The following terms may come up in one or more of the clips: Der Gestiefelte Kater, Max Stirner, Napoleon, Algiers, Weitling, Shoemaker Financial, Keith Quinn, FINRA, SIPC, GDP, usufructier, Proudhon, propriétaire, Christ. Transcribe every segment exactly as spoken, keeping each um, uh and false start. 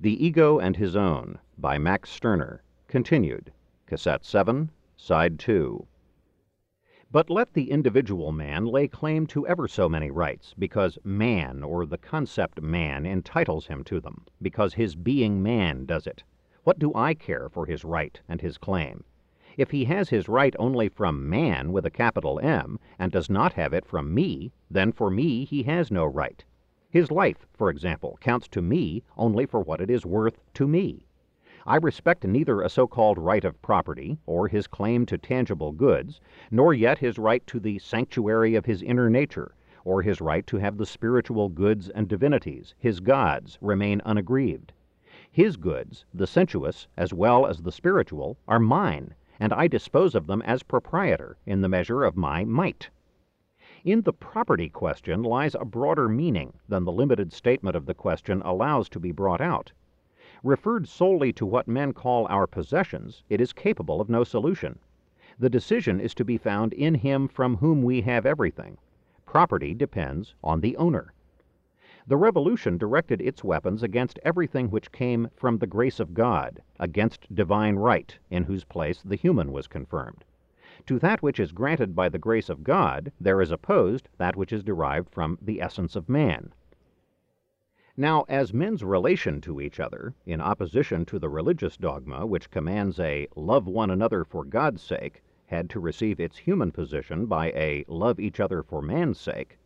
The Ego and His Own by Max Stirner, continued, Cassette seven, Side two. But let the individual man lay claim to ever so many rights, because man, or the concept man, entitles him to them, because his being man does it. What do I care for his right and his claim? If he has his right only from man with a capital M, and does not have it from me, then for me he has no right. His life, for example, counts to me only for what it is worth to me. I respect neither a so-called right of property, or his claim to tangible goods, nor yet his right to the sanctuary of his inner nature, or his right to have the spiritual goods and divinities, his gods, remain unaggrieved. His goods, the sensuous as well as the spiritual, are mine, and I dispose of them as proprietor in the measure of my might. In the property question lies a broader meaning than the limited statement of the question allows to be brought out. Referred solely to what men call our possessions, it is capable of no solution. The decision is to be found in him from whom we have everything. Property depends on the owner. The Revolution directed its weapons against everything which came from the grace of God, against divine right, in whose place the human was confirmed. To that which is granted by the grace of God, there is opposed that which is derived from the essence of man. Now, as men's relation to each other, in opposition to the religious dogma which commands a love one another for God's sake, had to receive its human position by a love each other for man's sake,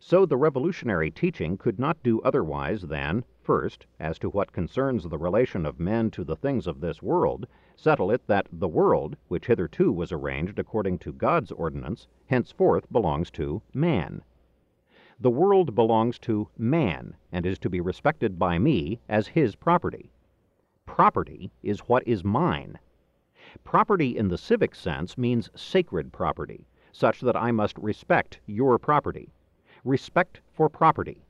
so the revolutionary teaching could not do otherwise than, first, as to what concerns the relation of men to the things of this world, settle it that the world, which hitherto was arranged according to God's ordinance, henceforth belongs to man. The world belongs to man and is to be respected by me as his property. Property is what is mine. Property in the civic sense means sacred property, such that I must respect your property. Respect for property.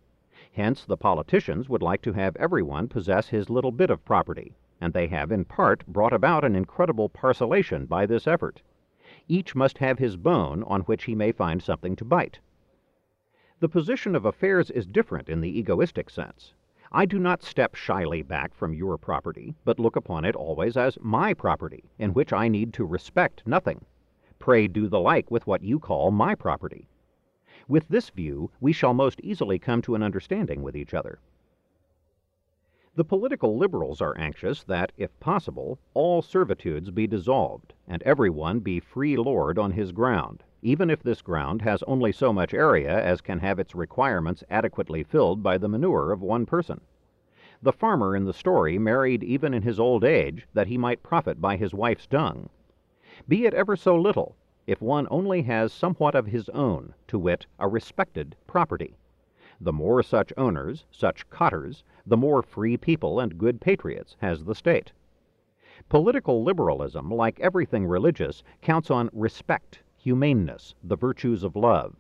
Hence, the politicians would like to have everyone possess his little bit of property, and they have in part brought about an incredible parcellation by this effort. Each must have his bone on which he may find something to bite. The position of affairs is different in the egoistic sense. I do not step shyly back from your property, but look upon it always as my property, in which I need to respect nothing. Pray do the like with what you call my property. With this view, we shall most easily come to an understanding with each other. The political liberals are anxious that, if possible, all servitudes be dissolved, and everyone be free lord on his ground, even if this ground has only so much area as can have its requirements adequately filled by the manure of one person. The farmer in the story married even in his old age that he might profit by his wife's dung. Be it ever so little, if one only has somewhat of his own, to wit, a respected property. The more such owners, such cotters, the more free people and good patriots has the state. Political liberalism, like everything religious, counts on respect, humaneness, the virtues of love.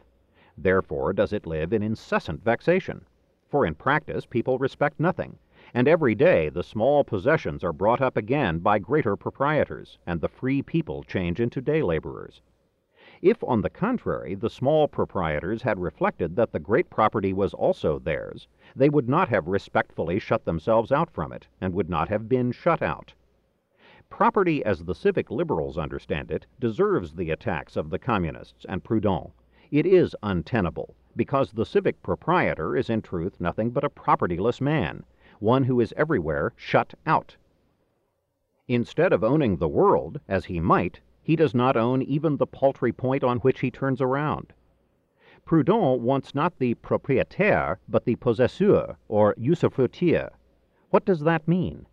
Therefore does it live in incessant vexation. For in practice people respect nothing, and every day the small possessions are brought up again by greater proprietors, and the free people change into day laborers. If, on the contrary, the small proprietors had reflected that the great property was also theirs, they would not have respectfully shut themselves out from it, and would not have been shut out. Property, as the civic liberals understand it, deserves the attacks of the communists and Proudhon. It is untenable, because the civic proprietor is in truth nothing but a propertyless man, one who is everywhere shut out. Instead of owning the world, as he might, he does not own even the paltry point on which he turns around. Proudhon wants not the propriétaire, but the possesseur, or usufructier. What does that mean?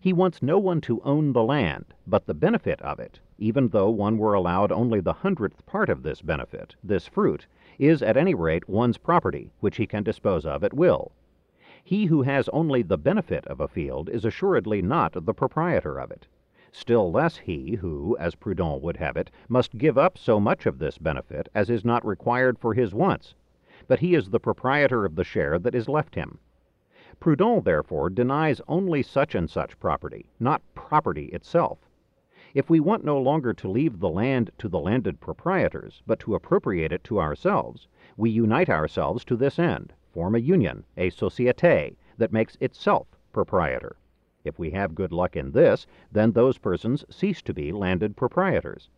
He wants no one to own the land, but the benefit of it, even though one were allowed only the hundredth part of this benefit, this fruit, is at any rate one's property, which he can dispose of at will. He who has only the benefit of a field is assuredly not the proprietor of it, still less he who, as Proudhon would have it, must give up so much of this benefit as is not required for his wants, but he is the proprietor of the share that is left him. Proudhon, therefore, denies only such and such property, not property itself. If we want no longer to leave the land to the landed proprietors, but to appropriate it to ourselves, we unite ourselves to this end, form a union, a société, that makes itself proprietor, If we have good luck in this, then those persons cease to be landed proprietors.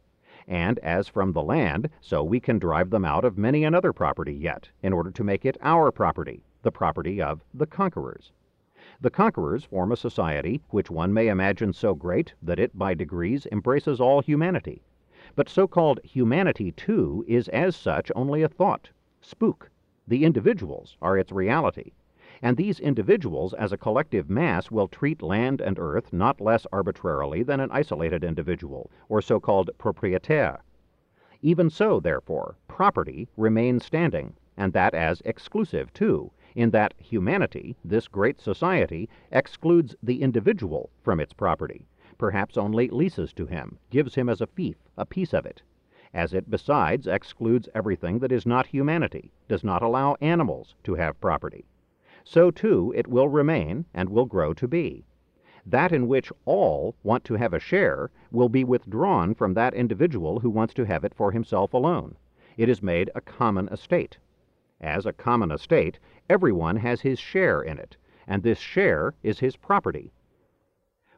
And as from the land, so we can drive them out of many another property yet, in order to make it our property, the property of the conquerors. The conquerors form a society which one may imagine so great that it by degrees embraces all humanity. But so-called humanity, too, is as such only a thought, spook. The individuals are its reality. And these individuals as a collective mass will treat land and earth not less arbitrarily than an isolated individual, or so-called propriétaire. Even so, therefore, property remains standing, and that as exclusive too, in that humanity, this great society, excludes the individual from its property, perhaps only leases to him, gives him as a fief a piece of it, as it besides excludes everything that is not humanity, does not allow animals to have property. So, too, it will remain and will grow to be. That in which all want to have a share will be withdrawn from that individual who wants to have it for himself alone. It is made a common estate. As a common estate, everyone has his share in it, and this share is his property.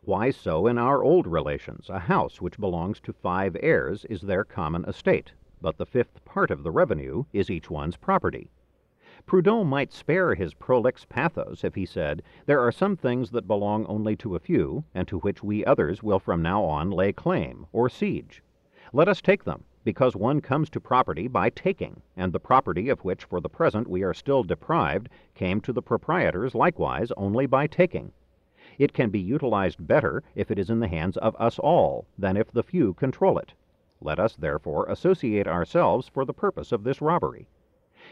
Why, so in our old relations, a house which belongs to five heirs is their common estate, but the fifth part of the revenue is each one's property. Proudhon might spare his prolix pathos if he said, there are some things that belong only to a few, and to which we others will from now on lay claim or siege. Let us take them, because one comes to property by taking, and the property of which for the present we are still deprived came to the proprietors likewise only by taking. It can be utilized better if it is in the hands of us all than if the few control it. Let us therefore associate ourselves for the purpose of this robbery.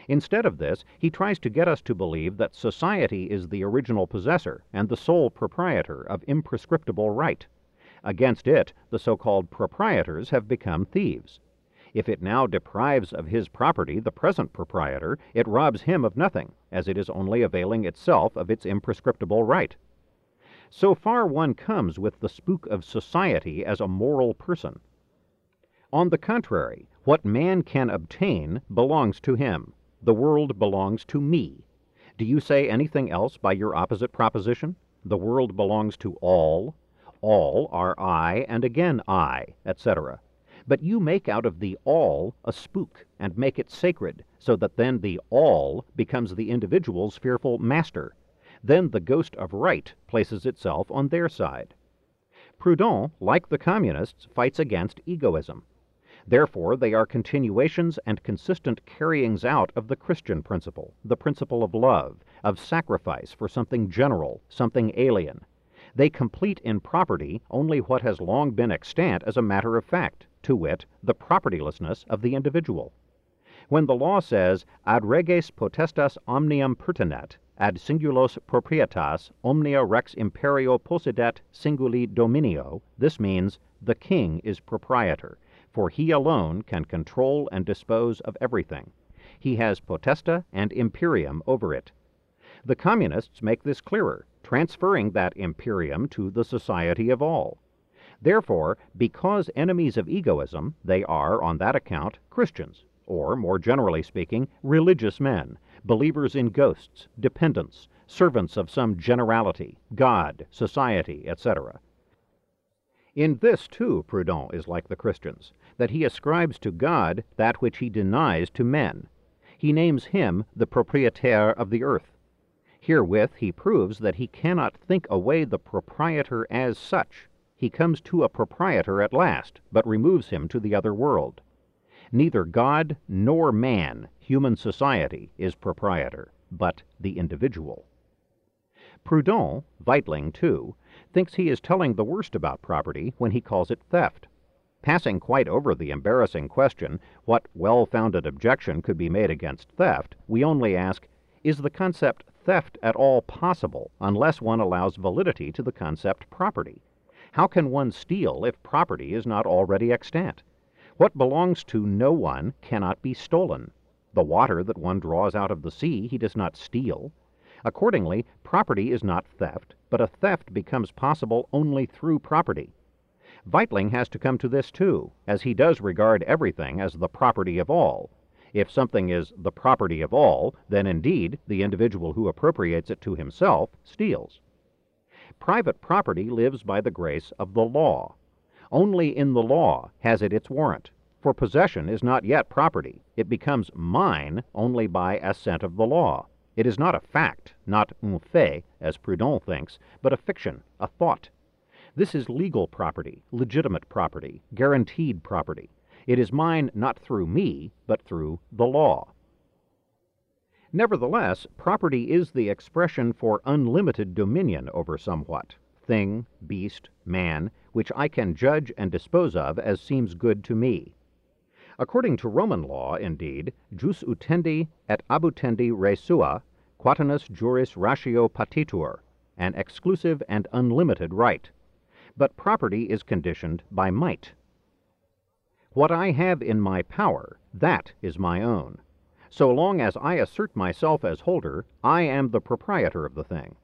Instead of this, he tries to get us to believe that society is the original possessor and the sole proprietor of imprescriptible right. Against it, the so-called proprietors have become thieves. If it now deprives of his property the present proprietor, it robs him of nothing, as it is only availing itself of its imprescriptible right. So far one comes with the spook of society as a moral person. On the contrary, what man can obtain belongs to him. The world belongs to me. Do you say anything else by your opposite proposition? The world belongs to all. All are I and again I, et cetera. But you make out of the all a spook and make it sacred, so that then the all becomes the individual's fearful master. Then the ghost of right places itself on their side. Proudhon, like the communists, fights against egoism. Therefore, they are continuations and consistent carryings out of the Christian principle, the principle of love, of sacrifice for something general, something alien. They complete in property only what has long been extant as a matter of fact, to wit, the propertylessness of the individual. When the law says, ad reges potestas omnium pertinet, ad singulos proprietas omnia rex imperio possidet singuli dominio, this means, the king is proprietor, for he alone can control and dispose of everything. He has potesta and imperium over it. The communists make this clearer, transferring that imperium to the society of all. Therefore, because enemies of egoism, they are, on that account, Christians, or, more generally speaking, religious men, believers in ghosts, dependents, servants of some generality, God, society, et cetera. In this, too, Proudhon is like the Christians, that he ascribes to God that which he denies to men. He names him the propriétaire of the earth. Herewith he proves that he cannot think away the proprietor as such. He comes to a proprietor at last, but removes him to the other world. Neither God nor man, human society, is proprietor, but the individual. Proudhon, Weitling, too, thinks he is telling the worst about property when he calls it theft. Passing quite over the embarrassing question, what well-founded objection could be made against theft, we only ask, is the concept theft at all possible unless one allows validity to the concept property? How can one steal if property is not already extant? What belongs to no one cannot be stolen. The water that one draws out of the sea he does not steal. Accordingly, property is not theft, but a theft becomes possible only through property. Weitling has to come to this too, as he does regard everything as the property of all. If something is the property of all, then indeed the individual who appropriates it to himself steals. private property lives by the grace of the law. Only in the law has it its warrant, for possession is not yet property. It becomes mine only by assent of the law. It is not a fact, not un fait, as Proudhon thinks, but a fiction, a thought. This is legal property, legitimate property, guaranteed property. It is mine not through me, but through the law. Nevertheless, property is the expression for unlimited dominion over somewhat, thing, beast, man, which I can judge and dispose of as seems good to me. According to Roman law, indeed, jus utendi et abutendi re sua, quatenus juris ratio patitur, an exclusive and unlimited right. But property is conditioned by might. What I have in my power, that is my own. So long as I assert myself as holder, I am the proprietor of the thing.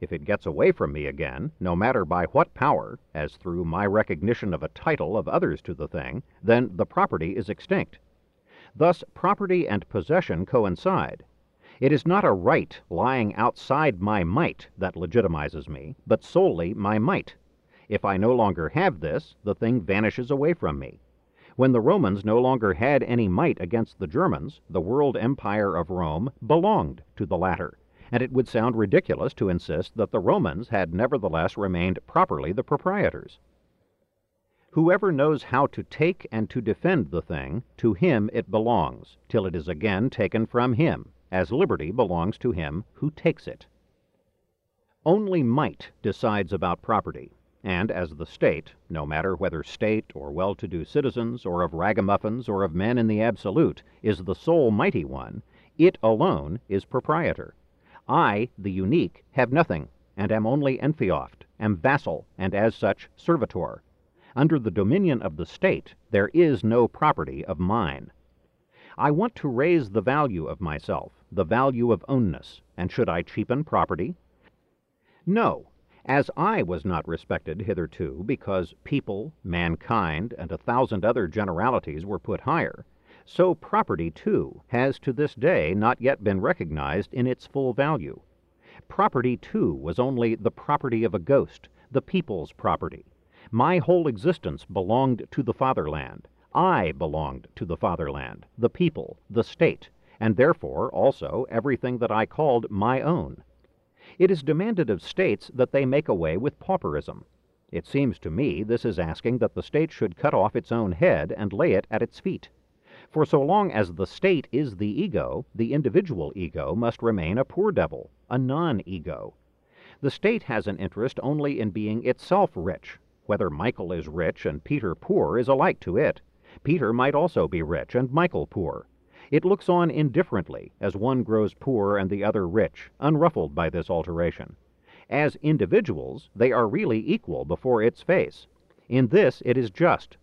If it gets away from me again, no matter by what power, as through my recognition of a title of others to the thing, then the property is extinct. Thus, property and possession coincide. It is not a right lying outside my might that legitimizes me, but solely my might. If I no longer have this, the thing vanishes away from me. When the Romans no longer had any might against the Germans, the world empire of Rome belonged to the latter, and it would sound ridiculous to insist that the Romans had nevertheless remained properly the proprietors. Whoever knows how to take and to defend the thing, to him it belongs, till it is again taken from him, as liberty belongs to him who takes it. Only might decides about property, and as the state, no matter whether state or well-to-do citizens or of ragamuffins or of men in the absolute, is the sole mighty one, it alone is proprietor. I, the unique, have nothing, and am only enfeoffed, am vassal, and as such servitor. Under the dominion of the state, there is no property of mine. I want to raise the value of myself, the value of ownness, and should I cheapen property? No, as I was not respected hitherto, because people, mankind, and a thousand other generalities were put higher, so property, too, has to this day not yet been recognized in its full value. Property, too, was only the property of a ghost, the people's property. My whole existence belonged to the fatherland. I belonged to the fatherland, the people, the state, and therefore, also, everything that I called my own. It is demanded of states that they make away with pauperism. It seems to me this is asking that the state should cut off its own head and lay it at its feet. For so long as the state is the ego, the individual ego must remain a poor devil, a non-ego. The state has an interest only in being itself rich. Whether Michael is rich and Peter poor is alike to it. Peter might also be rich and Michael poor. It looks on indifferently as one grows poor and the other rich, unruffled by this alteration. As individuals, they are really equal before its face. In this it is just.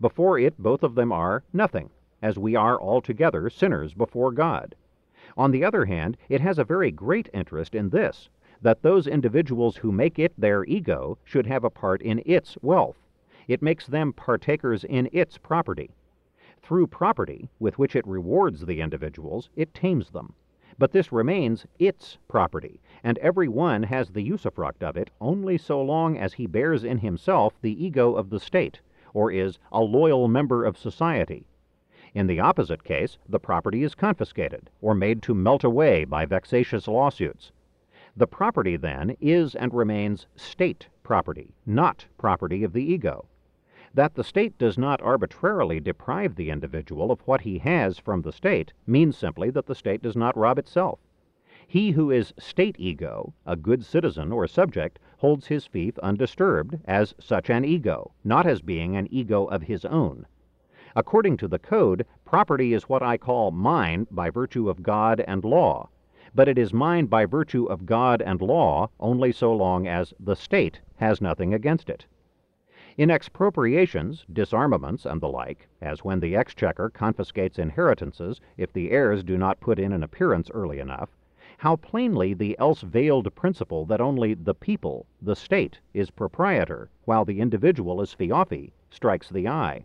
Before it both of them are nothing, as we are altogether sinners before God. On the other hand, it has a very great interest in this, that those individuals who make it their ego should have a part in its wealth. It makes them partakers in its property. Through property, with which it rewards the individuals, it tames them. But this remains its property, and every one has the usufruct of it only so long as he bears in himself the ego of the state, or is a loyal member of society. In the opposite case, the property is confiscated or made to melt away by vexatious lawsuits. The property, then, is and remains state property, not property of the ego. That the state does not arbitrarily deprive the individual of what he has from the state means simply that the state does not rob itself. He who is state ego, a good citizen or subject, holds his fief undisturbed as such an ego, not as being an ego of his own. According to the code, property is what I call mine by virtue of God and law, but it is mine by virtue of God and law only so long as the state has nothing against it. In expropriations, disarmaments, and the like, as when the exchequer confiscates inheritances if the heirs do not put in an appearance early enough, how plainly the else-veiled principle that only the people, the state, is proprietor, while the individual is feoffee, strikes the eye.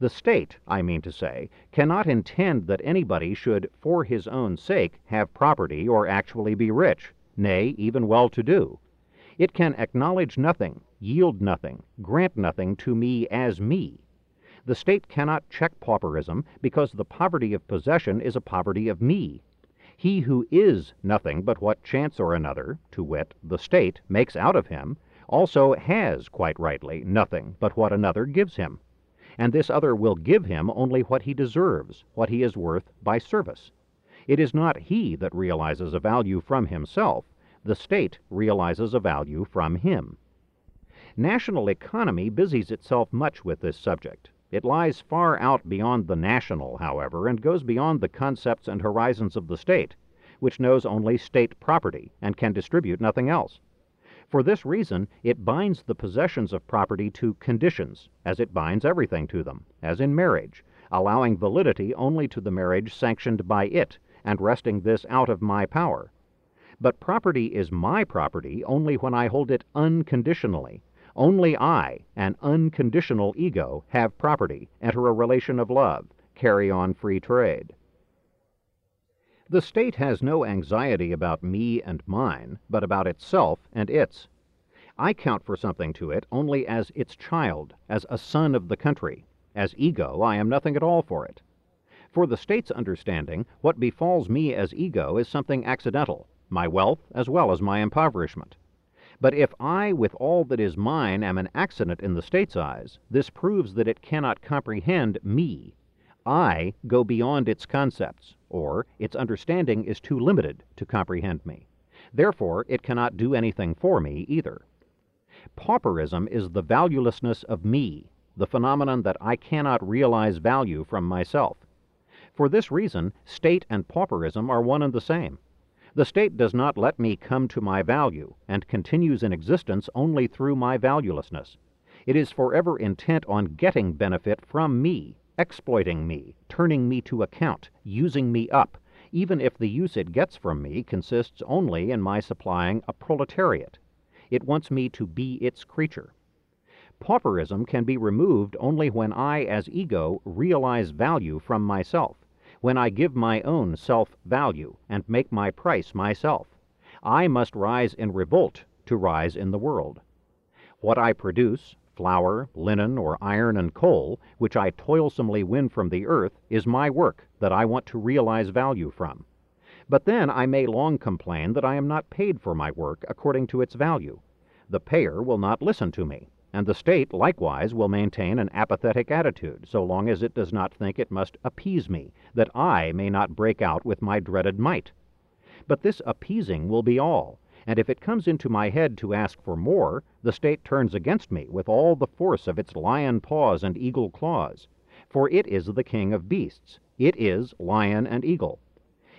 The state, I mean to say, cannot intend that anybody should, for his own sake, have property or actually be rich, nay, even well-to-do. It can acknowledge nothing, yield nothing, grant nothing to me as me. The state cannot check pauperism because the poverty of possession is a poverty of me. He who is nothing but what chance or another, to wit, the state, makes out of him, also has, quite rightly, nothing but what another gives him. And this other will give him only what he deserves, what he is worth by service. It is not he that realizes a value from himself. The state realizes a value from him. National economy busies itself much with this subject. It lies far out beyond the national, however, and goes beyond the concepts and horizons of the state, which knows only state property and can distribute nothing else. For this reason, it binds the possessions of property to conditions, as it binds everything to them, as in marriage, allowing validity only to the marriage sanctioned by it, and wresting this out of my power. But property is my property only when I hold it unconditionally. Only I, an unconditional ego, have property, enter a relation of love, carry on free trade. The state has no anxiety about me and mine, but about itself and its. I count for something to it only as its child, as a son of the country. As ego, I am nothing at all for it. For the state's understanding, what befalls me as ego is something accidental, my wealth as well as my impoverishment. But if I, with all that is mine, am an accident in the state's eyes, this proves that it cannot comprehend me. I go beyond its concepts, or its understanding is too limited to comprehend me. Therefore, it cannot do anything for me either. Pauperism is the valuelessness of me, the phenomenon that I cannot realize value from myself. For this reason, state and pauperism are one and the same. The state does not let me come to my value and continues in existence only through my valuelessness. It is forever intent on getting benefit from me, exploiting me, turning me to account, using me up, even if the use it gets from me consists only in my supplying a proletariat. It wants me to be its creature. Pauperism can be removed only when I, as ego, realize value from myself. When I give my own self-value and make my price myself, I must rise in revolt to rise in the world. What I produce, flour, linen, or iron and coal, which I toilsomely win from the earth, is my work that I want to realize value from. But then I may long complain that I am not paid for my work according to its value. The payer will not listen to me, and the state likewise will maintain an apathetic attitude so long as it does not think it must appease me, that I may not break out with my dreaded might. But this appeasing will be all, and if it comes into my head to ask for more, the state turns against me with all the force of its lion paws and eagle claws, for it is the king of beasts, it is lion and eagle.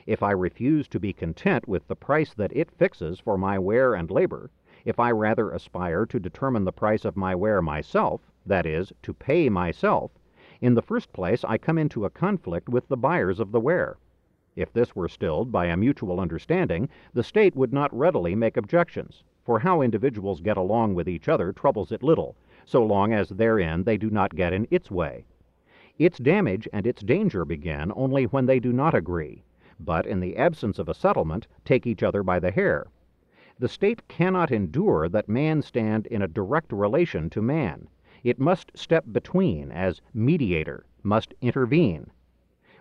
If I refuse to be content with the price that it fixes for my wear and labor, if I rather aspire to determine the price of my ware myself, that is, to pay myself, in the first place I come into a conflict with the buyers of the ware. If this were stilled by a mutual understanding, the state would not readily make objections, for how individuals get along with each other troubles it little, so long as therein they do not get in its way. Its damage and its danger begin only when they do not agree, but in the absence of a settlement take each other by the hair. The state cannot endure that man stand in a direct relation to man. It must step between as mediator, must intervene.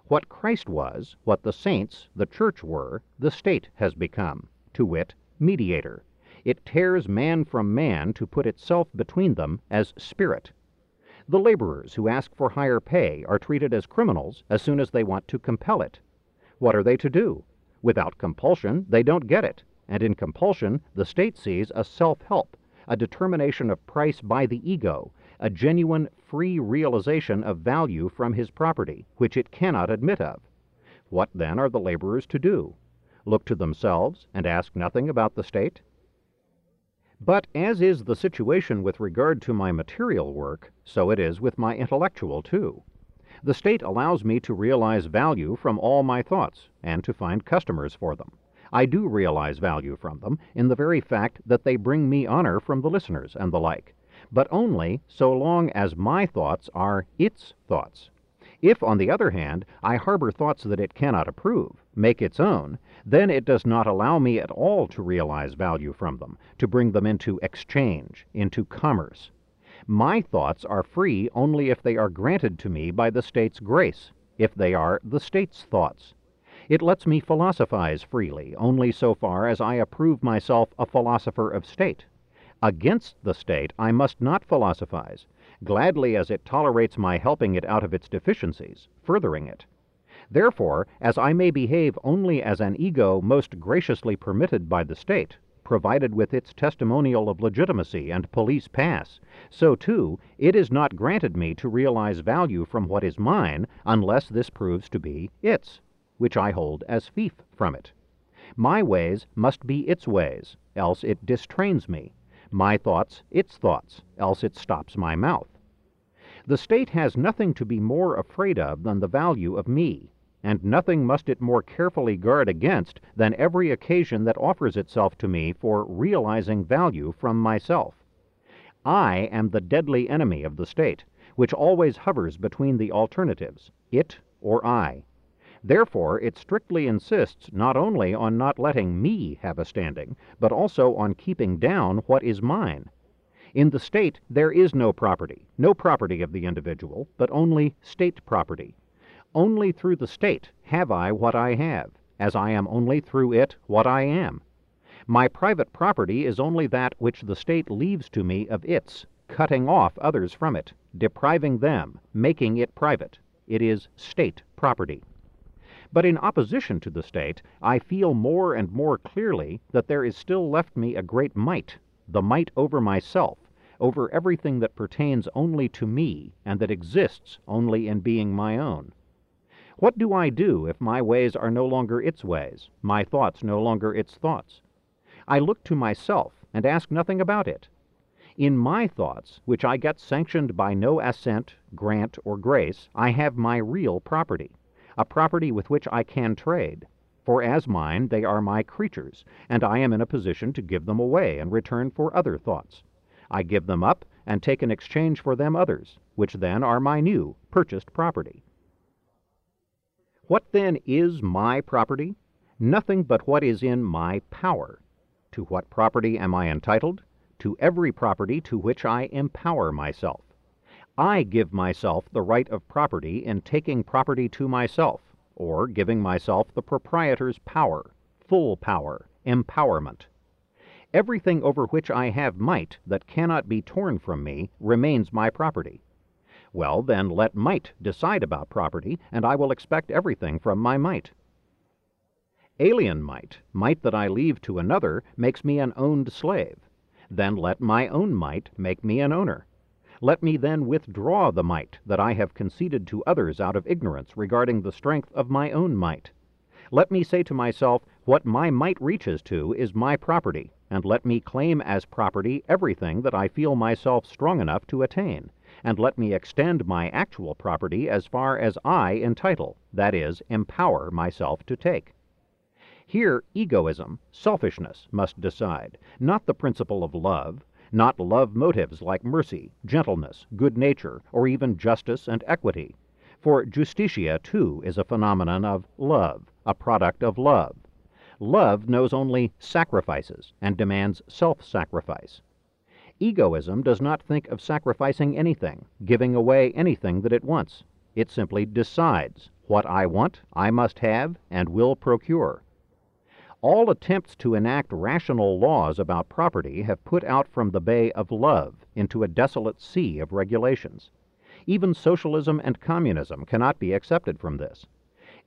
What Christ was, what the saints, the church were, the state has become, to wit, mediator. It tears man from man to put itself between them as spirit. The laborers who ask for higher pay are treated as criminals as soon as they want to compel it. What are they to do? Without compulsion, they don't get it. And in compulsion, the state sees a self-help, a determination of price by the ego, a genuine free realization of value from his property, which it cannot admit of. What then are the laborers to do? Look to themselves and ask nothing about the state? But as is the situation with regard to my material work, so it is with my intellectual too. The state allows me to realize value from all my thoughts and to find customers for them. I do realize value from them in the very fact that they bring me honor from the listeners and the like, but only so long as my thoughts are its thoughts. If, on the other hand, I harbor thoughts that it cannot approve, make its own, then it does not allow me at all to realize value from them, to bring them into exchange, into commerce. My thoughts are free only if they are granted to me by the state's grace, if they are the state's thoughts. It lets me philosophize freely only so far as I approve myself a philosopher of state. Against the state I must not philosophize, gladly as it tolerates my helping it out of its deficiencies, furthering it. Therefore, as I may behave only as an ego most graciously permitted by the state, provided with its testimonial of legitimacy and police pass, so too it is not granted me to realize value from what is mine unless this proves to be its, which I hold as fief from it. My ways must be its ways, else it distrains me. My thoughts its thoughts, else it stops my mouth. The state has nothing to be more afraid of than the value of me, and nothing must it more carefully guard against than every occasion that offers itself to me for realizing value from myself. I am the deadly enemy of the state, which always hovers between the alternatives, it or I. Therefore, it strictly insists not only on not letting me have a standing, but also on keeping down what is mine. In the state, there is no property, no property of the individual, but only state property. Only through the state have I what I have, as I am only through it what I am. My private property is only that which the state leaves to me of its, cutting off others from it, depriving them, making it private. It is state property. But in opposition to the state, I feel more and more clearly that there is still left me a great might, the might over myself, over everything that pertains only to me and that exists only in being my own. What do I do if my ways are no longer its ways, my thoughts no longer its thoughts? I look to myself and ask nothing about it. In my thoughts, which I get sanctioned by no assent, grant, or grace, I have my real property, a property with which I can trade, for as mine they are my creatures, and I am in a position to give them away in return for other thoughts. I give them up and take in exchange for them others, which then are my new, purchased property. What then is my property? Nothing but what is in my power. To what property am I entitled? To every property to which I empower myself. I give myself the right of property in taking property to myself, or giving myself the proprietor's power, full power, empowerment. Everything over which I have might that cannot be torn from me remains my property. Well, then let might decide about property, and I will expect everything from my might. Alien might, might that I leave to another, makes me an owned slave. Then let my own might make me an owner. Let me then withdraw the might that I have conceded to others out of ignorance regarding the strength of my own might. Let me say to myself, what my might reaches to is my property, and let me claim as property everything that I feel myself strong enough to attain, and let me extend my actual property as far as I entitle, that is, empower myself to take. Here egoism, selfishness, must decide, not the principle of love, not love motives like mercy, gentleness, good nature, or even justice and equity. For justitia, too, is a phenomenon of love, a product of love. Love knows only sacrifices and demands self-sacrifice. Egoism does not think of sacrificing anything, giving away anything that it wants. It simply decides, what I want, I must have, and will procure. All attempts to enact rational laws about property have put out from the bay of love into a desolate sea of regulations. Even socialism and communism cannot be accepted from this.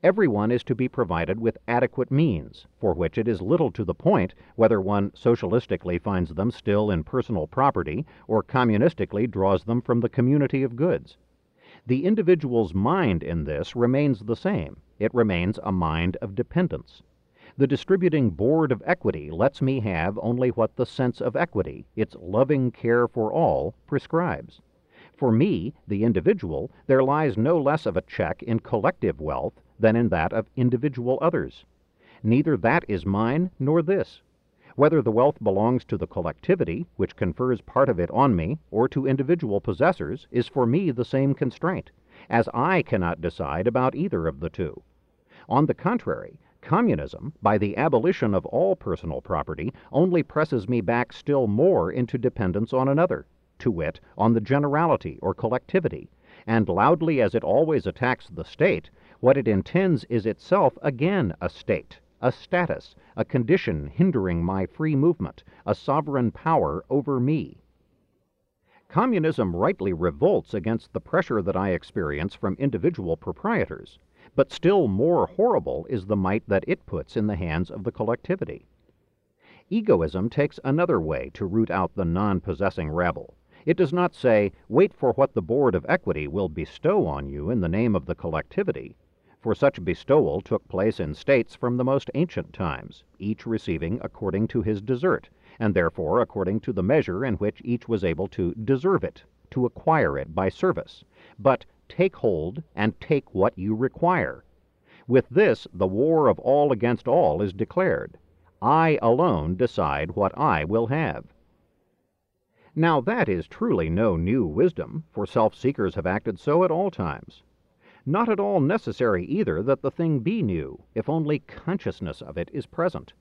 Everyone is to be provided with adequate means, for which it is little to the point whether one socialistically finds them still in personal property or communistically draws them from the community of goods. The individual's mind in this remains the same. It remains a mind of dependence. The distributing board of equity lets me have only what the sense of equity, its loving care for all, prescribes. For me, the individual, there lies no less of a check in collective wealth than in that of individual others. Neither that is mine nor this. Whether the wealth belongs to the collectivity, which confers part of it on me, or to individual possessors, is for me the same constraint, as I cannot decide about either of the two. On the contrary, Communism, by the abolition of all personal property, only presses me back still more into dependence on another, to wit, on the generality or collectivity, and loudly as it always attacks the state, what it intends is itself again a state, a status, a condition hindering my free movement, a sovereign power over me. Communism rightly revolts against the pressure that I experience from individual proprietors, but still more horrible is the might that it puts in the hands of the collectivity. Egoism takes another way to root out the non-possessing rabble. It does not say, wait for what the Board of Equity will bestow on you in the name of the collectivity, for such bestowal took place in states from the most ancient times, each receiving according to his desert, and therefore according to the measure in which each was able to deserve it, to acquire it by service. But take hold and take what you require. With this, the war of all against all is declared. I alone decide what I will have. Now that is truly no new wisdom, for self-seekers have acted so at all times. Not at all necessary either that the thing be new, if only consciousness of it is present.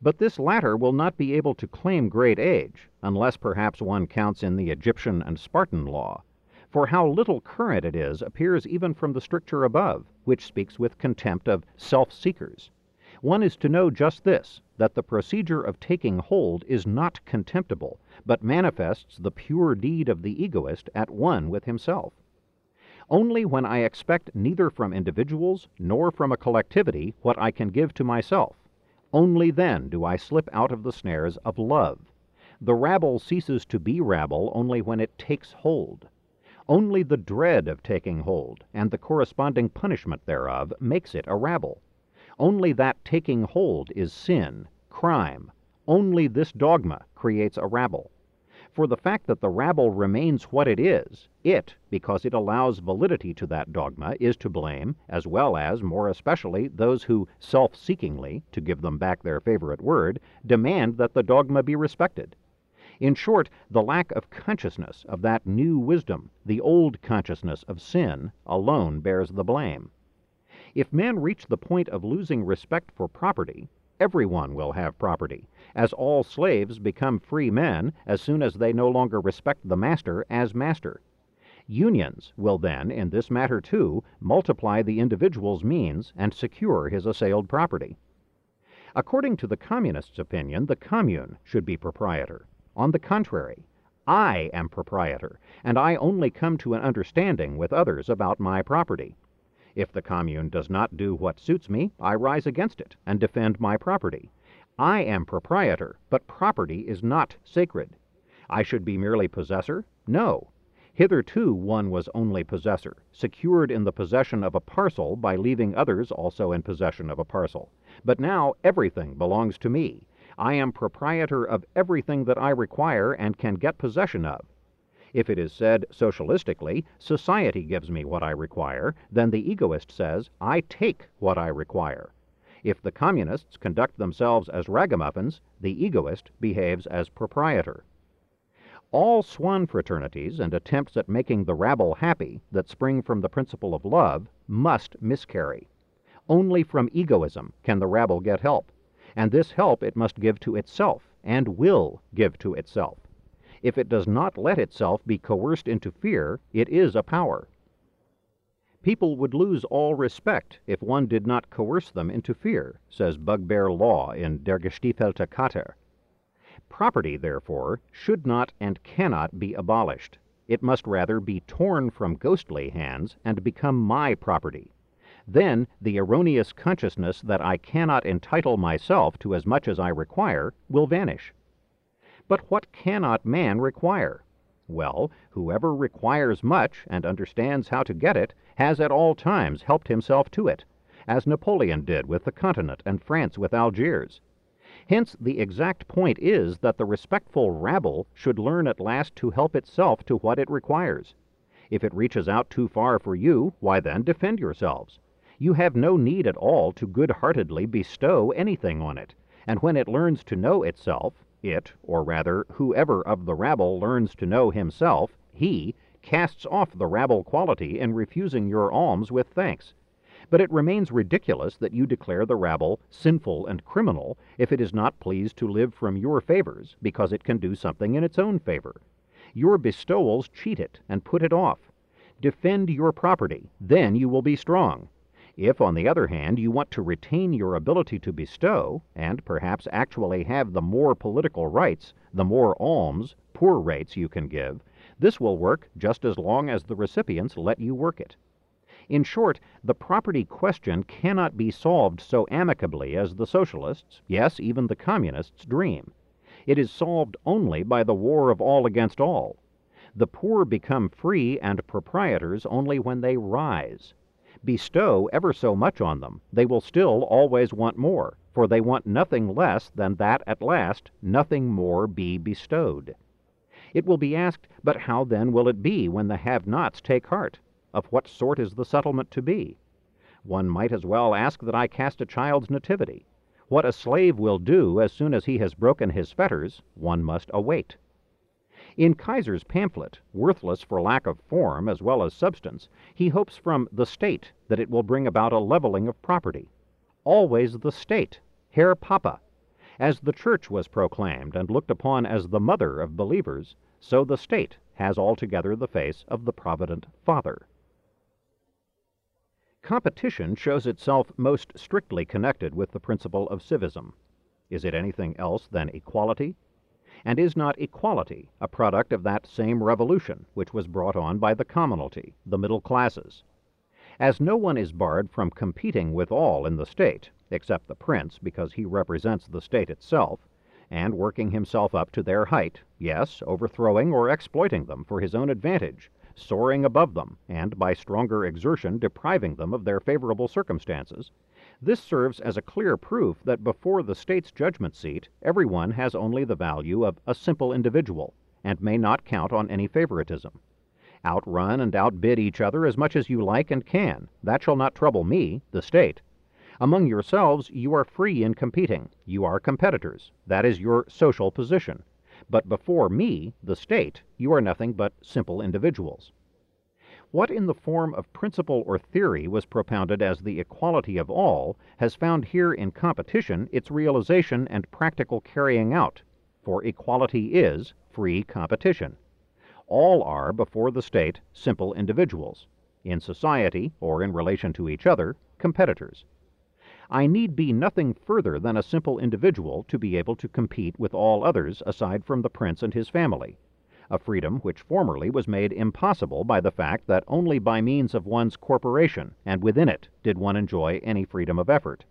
But this latter will not be able to claim great age, unless perhaps one counts in the Egyptian and Spartan law, for how little current it is appears even from the stricture above, which speaks with contempt of self-seekers. One is to know just this, that the procedure of taking hold is not contemptible, but manifests the pure deed of the egoist at one with himself. Only when I expect neither from individuals nor from a collectivity what I can give to myself, only then do I slip out of the snares of love. The rabble ceases to be rabble only when it takes hold. Only the dread of taking hold and the corresponding punishment thereof makes it a rabble. Only that taking hold is sin, crime. Only this dogma creates a rabble. For the fact that the rabble remains what it is, it, because it allows validity to that dogma, is to blame, as well as, more especially, those who self-seekingly, to give them back their favorite word, demand that the dogma be respected. In short, the lack of consciousness of that new wisdom, the old consciousness of sin, alone bears the blame. If men reach the point of losing respect for property, everyone will have property, as all slaves become free men as soon as they no longer respect the master as master. Unions will then, in this matter too, multiply the individual's means and secure his assailed property. According to the communists' opinion, the commune should be proprietor. On the contrary, I am proprietor, and I only come to an understanding with others about my property. If the commune does not do what suits me, I rise against it and defend my property. I am proprietor, but property is not sacred. I should be merely possessor? No. Hitherto one was only possessor, secured in the possession of a parcel by leaving others also in possession of a parcel. But now everything belongs to me. I am proprietor of everything that I require and can get possession of. If it is said socialistically, society gives me what I require, then the egoist says, I take what I require. If the communists conduct themselves as ragamuffins, the egoist behaves as proprietor. All swan fraternities and attempts at making the rabble happy that spring from the principle of love must miscarry. Only from egoism can the rabble get help, and this help it must give to itself and will give to itself. If it does not let itself be coerced into fear, it is a power. People would lose all respect if one did not coerce them into fear, says bugbear law in Der Gestiefelte Kater. Property, therefore, should not and cannot be abolished. It must rather be torn from ghostly hands and become my property. Then the erroneous consciousness that I cannot entitle myself to as much as I require will vanish. But what cannot man require? Well, whoever requires much and understands how to get it has at all times helped himself to it, as Napoleon did with the continent and France with Algiers. Hence the exact point is that the respectful rabble should learn at last to help itself to what it requires. If it reaches out too far for you, why then defend yourselves. You have no need at all to good-heartedly bestow anything on it, and when it learns to know itself, it, or rather, whoever of the rabble learns to know himself, he, casts off the rabble quality in refusing your alms with thanks. but it remains ridiculous that you declare the rabble sinful and criminal if it is not pleased to live from your favors because it can do something in its own favor. Your bestowals cheat it and put it off. Defend your property, then you will be strong. If, on the other hand, you want to retain your ability to bestow, and perhaps actually have the more political rights, the more alms, poor rates you can give, this will work just as long as the recipients let you work it. In short, the property question cannot be solved so amicably as the socialists, yes, even the communists, dream. It is solved only by the war of all against all. The poor become free and proprietors only when they rise. Bestow ever so much on them, they will still always want more, for they want nothing less than that at last nothing more be bestowed. It will be asked, but how then will it be when the have-nots take heart? Of what sort is the settlement to be? One might as well ask that I cast a child's nativity. What a slave will do as soon as he has broken his fetters, one must await. In Kaiser's pamphlet, worthless for lack of form as well as substance, he hopes from the state that it will bring about a leveling of property. Always the state, Herr Papa. As the church was proclaimed and looked upon as the mother of believers, so the state has altogether the face of the provident Father. Competition shows itself most strictly connected with the principle of civism. Is it anything else than equality? And is not equality a product of that same revolution which was brought on by the commonalty, the middle classes? As no one is barred from competing with all in the state, except the prince because he represents the state itself, and working himself up to their height, yes, overthrowing or exploiting them for his own advantage, soaring above them, and by stronger exertion depriving them of their favorable circumstances, this serves as a clear proof that before the state's judgment seat, everyone has only the value of a simple individual, and may not count on any favoritism. Outrun and outbid each other as much as you like and can. That shall not trouble me, the state. Among yourselves, you are free in competing. You are competitors. That is your social position. But before me, the state, you are nothing but simple individuals. What in the form of principle or theory was propounded as the equality of all has found here in competition its realization and practical carrying out, for equality is free competition. All are, before the state, simple individuals, in society, or in relation to each other, competitors. I need be nothing further than a simple individual to be able to compete with all others aside from the prince and his family, a freedom which formerly was made impossible by the fact that only by means of one's corporation and within it did one enjoy any freedom of effort.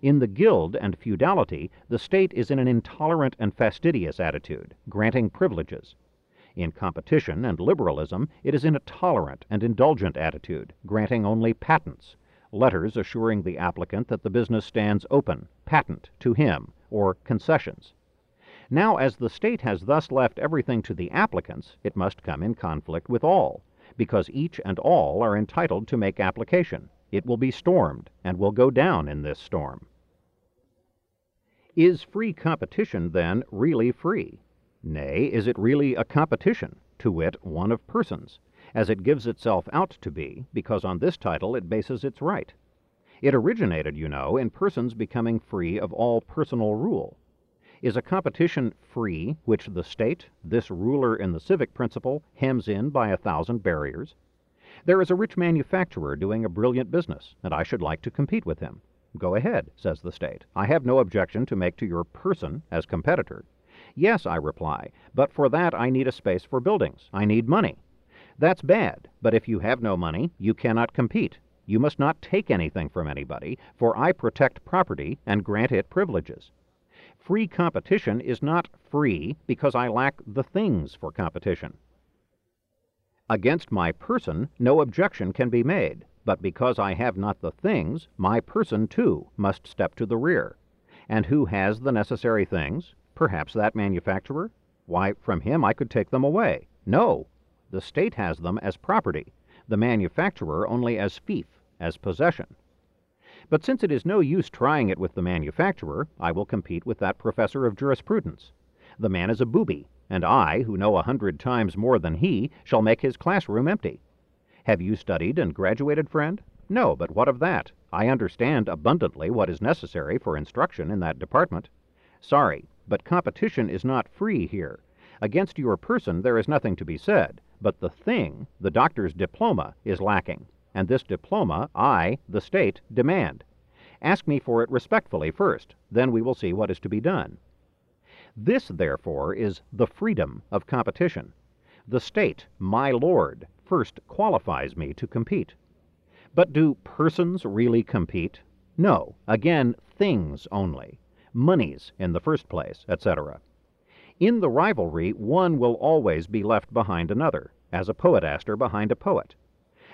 In the guild and feudality, the state is in an intolerant and fastidious attitude, granting privileges. In competition and liberalism, it is in a tolerant and indulgent attitude, granting only patents, letters assuring the applicant that the business stands open, patent, to him, or concessions. Now, as the state has thus left everything to the applicants, it must come in conflict with all, because each and all are entitled to make application. It will be stormed, and will go down in this storm. Is free competition, then, really free? Nay, is it really a competition, to wit, one of persons, as it gives itself out to be, because on this title it bases its right? It originated, you know, in persons becoming free of all personal rule. Is a competition free which the state, this ruler in the civic principle, hems in by a thousand barriers? There is a rich manufacturer doing a brilliant business, and I should like to compete with him. Go ahead, says the state. I have no objection to make to your person as competitor. Yes, I reply, but for that I need a space for buildings. I need money. That's bad, but if you have no money, you cannot compete. You must not take anything from anybody, for I protect property and grant it privileges. Free competition is not free because I lack the things for competition. Against my person, no objection can be made, but because I have not the things, my person, too, must step to the rear. And who has the necessary things? Perhaps that manufacturer? Why, from him I could take them away. No. The state has them as property, the manufacturer only as fief, as possession. But since it is no use trying it with the manufacturer, I will compete with that professor of jurisprudence. The man is a booby, and I, who know a hundred times more than he, shall make his classroom empty. Have you studied and graduated, friend? No, but what of that? I understand abundantly what is necessary for instruction in that department. Sorry, but competition is not free here. Against your person there is nothing to be said, but the thing, the doctor's diploma, is lacking, and this diploma I, the state, demand. Ask me for it respectfully first, then we will see what is to be done. This, therefore, is the freedom of competition. The state, my lord, first qualifies me to compete. But do persons really compete? No, again, things only. Monies in the first place, et cetera. In the rivalry, one will always be left behind another, as a poetaster behind a poet.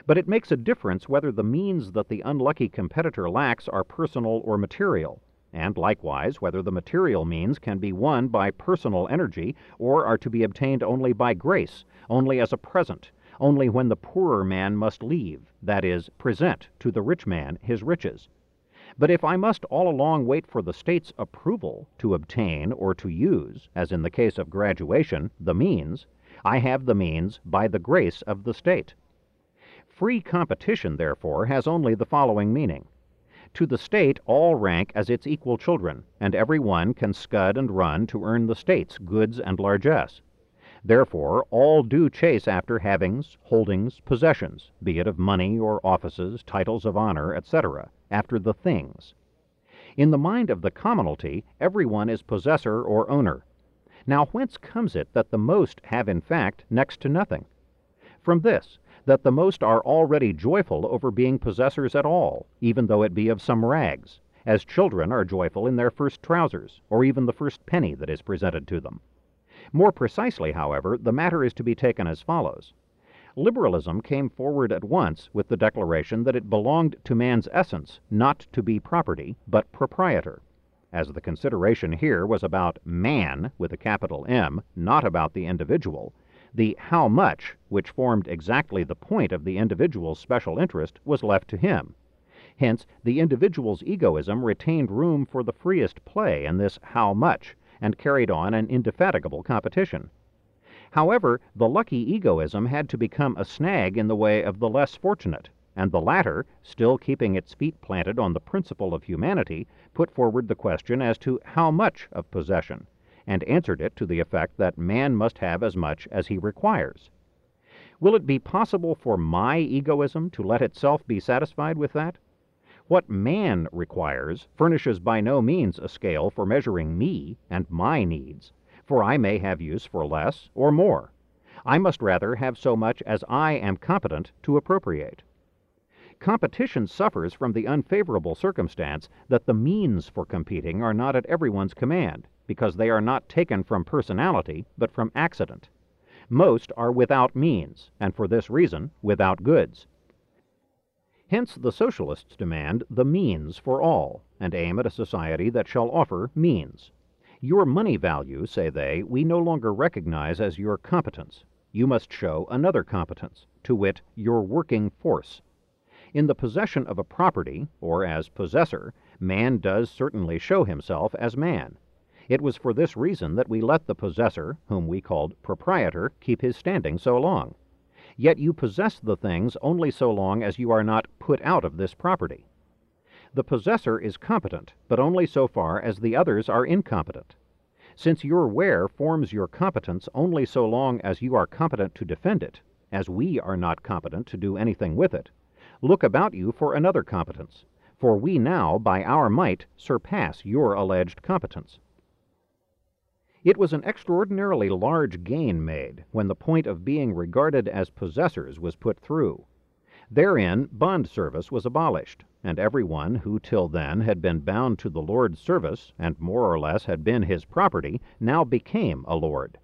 But it makes a difference whether the means that the unlucky competitor lacks are personal or material, and likewise whether the material means can be won by personal energy or are to be obtained only by grace, only as a present, only when the poorer man must leave, that is, present to the rich man his riches. But if I must all along wait for the state's approval to obtain or to use, as in the case of graduation, the means, I have the means by the grace of the state. Free competition, therefore, has only the following meaning. To the state all rank as its equal children, and every one can scud and run to earn the state's goods and largesse. Therefore, all do chase after havings, holdings, possessions, be it of money or offices, titles of honor, et cetera, after the things. In the mind of the commonalty, every one is possessor or owner. Now, whence comes it that the most have in fact next to nothing? From this, that the most are already joyful over being possessors at all, even though it be of some rags, as children are joyful in their first trousers, or even the first penny that is presented to them. More precisely, however, the matter is to be taken as follows. Liberalism came forward at once with the declaration that it belonged to man's essence not to be property, but proprietor. As the consideration here was about man, with a capital M, not about the individual, the how much, which formed exactly the point of the individual's special interest, was left to him. Hence, the individual's egoism retained room for the freest play in this how much, and carried on an indefatigable competition. However, the lucky egoism had to become a snag in the way of the less fortunate, and the latter, still keeping its feet planted on the principle of humanity, put forward the question as to how much of possession, and answered it to the effect that man must have as much as he requires. Will it be possible for my egoism to let itself be satisfied with that? What man requires furnishes by no means a scale for measuring me and my needs, for I may have use for less or more. I must rather have so much as I am competent to appropriate. Competition suffers from the unfavorable circumstance that the means for competing are not at everyone's command, because they are not taken from personality, but from accident. Most are without means, and for this reason, without goods. Hence the socialists demand the means for all, and aim at a society that shall offer means. Your money value, say they, we no longer recognize as your competence. You must show another competence, to wit, your working force. In the possession of a property, or as possessor, man does certainly show himself as man. It was for this reason that we let the possessor, whom we called proprietor, keep his standing so long. Yet you possess the things only so long as you are not put out of this property. The possessor is competent, but only so far as the others are incompetent. Since your ware forms your competence only so long as you are competent to defend it, as we are not competent to do anything with it, look about you for another competence, for we now, by our might, surpass your alleged competence. It was an extraordinarily large gain made when the point of being regarded as possessors was put through. Therein bond service was abolished, and everyone who till then had been bound to the lord's service and more or less had been his property now became a lord.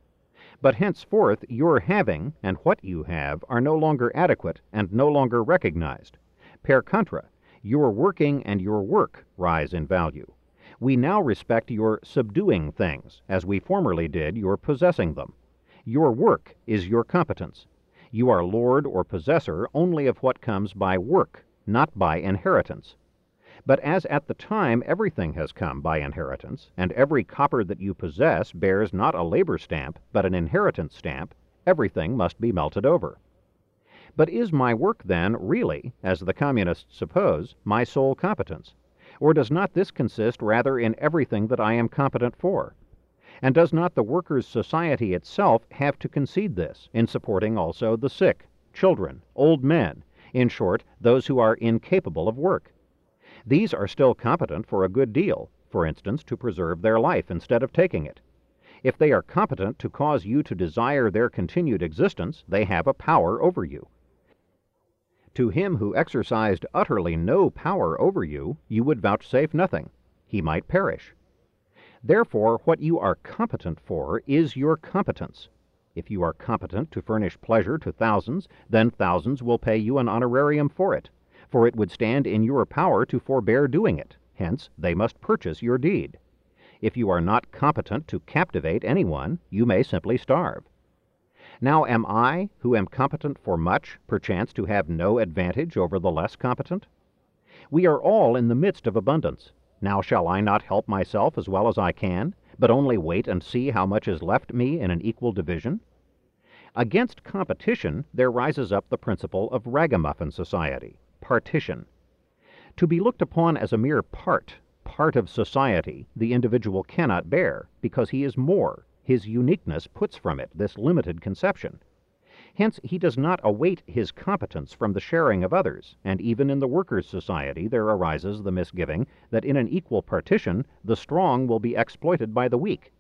But henceforth your having and what you have are no longer adequate and no longer recognized. Per contra, your working and your work rise in value. We now respect your subduing things, as we formerly did your possessing them. Your work is your competence. You are lord or possessor only of what comes by work, not by inheritance. But as at the time everything has come by inheritance, and every copper that you possess bears not a labor stamp, but an inheritance stamp, everything must be melted over. But is my work, then, really, as the communists suppose, my sole competence? Or does not this consist rather in everything that I am competent for? And does not the workers' society itself have to concede this in supporting also the sick, children, old men, in short, those who are incapable of work? These are still competent for a good deal, for instance, to preserve their life instead of taking it. If they are competent to cause you to desire their continued existence, they have a power over you. To him who exercised utterly no power over you, you would vouchsafe nothing. He might perish. Therefore, what you are competent for is your competence. If you are competent to furnish pleasure to thousands, then thousands will pay you an honorarium for it, for it would stand in your power to forbear doing it. Hence, they must purchase your deed. If you are not competent to captivate anyone, you may simply starve. Now am I, who am competent for much, perchance to have no advantage over the less competent? We are all in the midst of abundance. Now shall I not help myself as well as I can, but only wait and see how much is left me in an equal division? Against competition there rises up the principle of ragamuffin society, partition. To be looked upon as a mere part, part of society, the individual cannot bear, because he is more. His uniqueness puts from it this limited conception. Hence, he does not await his competence from the sharing of others, and even in the workers' society there arises the misgiving that in an equal partition the strong will be exploited by the weak.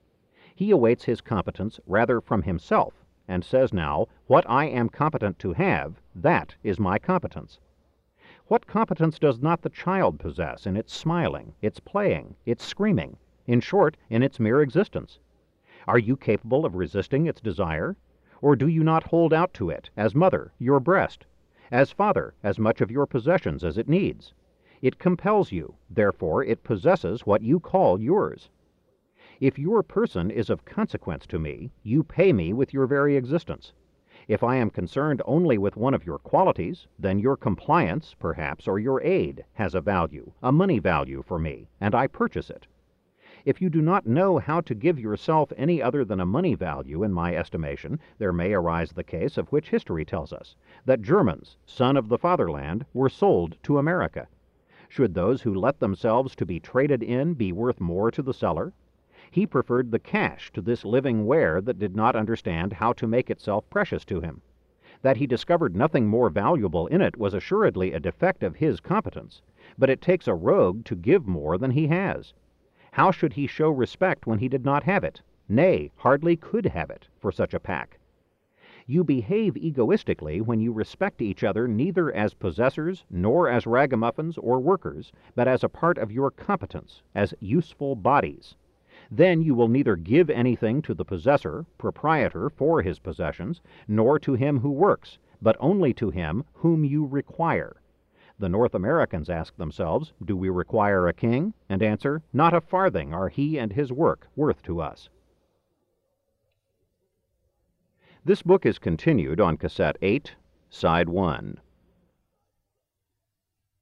He awaits his competence rather from himself, and says now, what I am competent to have, that is my competence. What competence does not the child possess in its smiling, its playing, its screaming, in short, in its mere existence? Are you capable of resisting its desire? Or do you not hold out to it, as mother, your breast, as father, as much of your possessions as it needs? It compels you, therefore it possesses what you call yours. If your person is of consequence to me, you pay me with your very existence. If I am concerned only with one of your qualities, then your compliance, perhaps, or your aid, has a value, a money value for me, and I purchase it. If you do not know how to give yourself any other than a money value, in my estimation, there may arise the case of which history tells us, that Germans, sons of the fatherland, were sold to America. Should those who let themselves to be traded in be worth more to the seller? He preferred the cash to this living ware that did not understand how to make itself precious to him. That he discovered nothing more valuable in it was assuredly a defect of his competence, but it takes a rogue to give more than he has. How should he show respect when he did not have it, nay, hardly could have it, for such a pack? You behave egoistically when you respect each other neither as possessors nor as ragamuffins or workers, but as a part of your competence, as useful bodies. Then you will neither give anything to the possessor, proprietor, for his possessions, nor to him who works, but only to him whom you require. The North Americans ask themselves, do we require a king? And answer, not a farthing are he and his work worth to us. This book is continued on Cassette eight, Side one.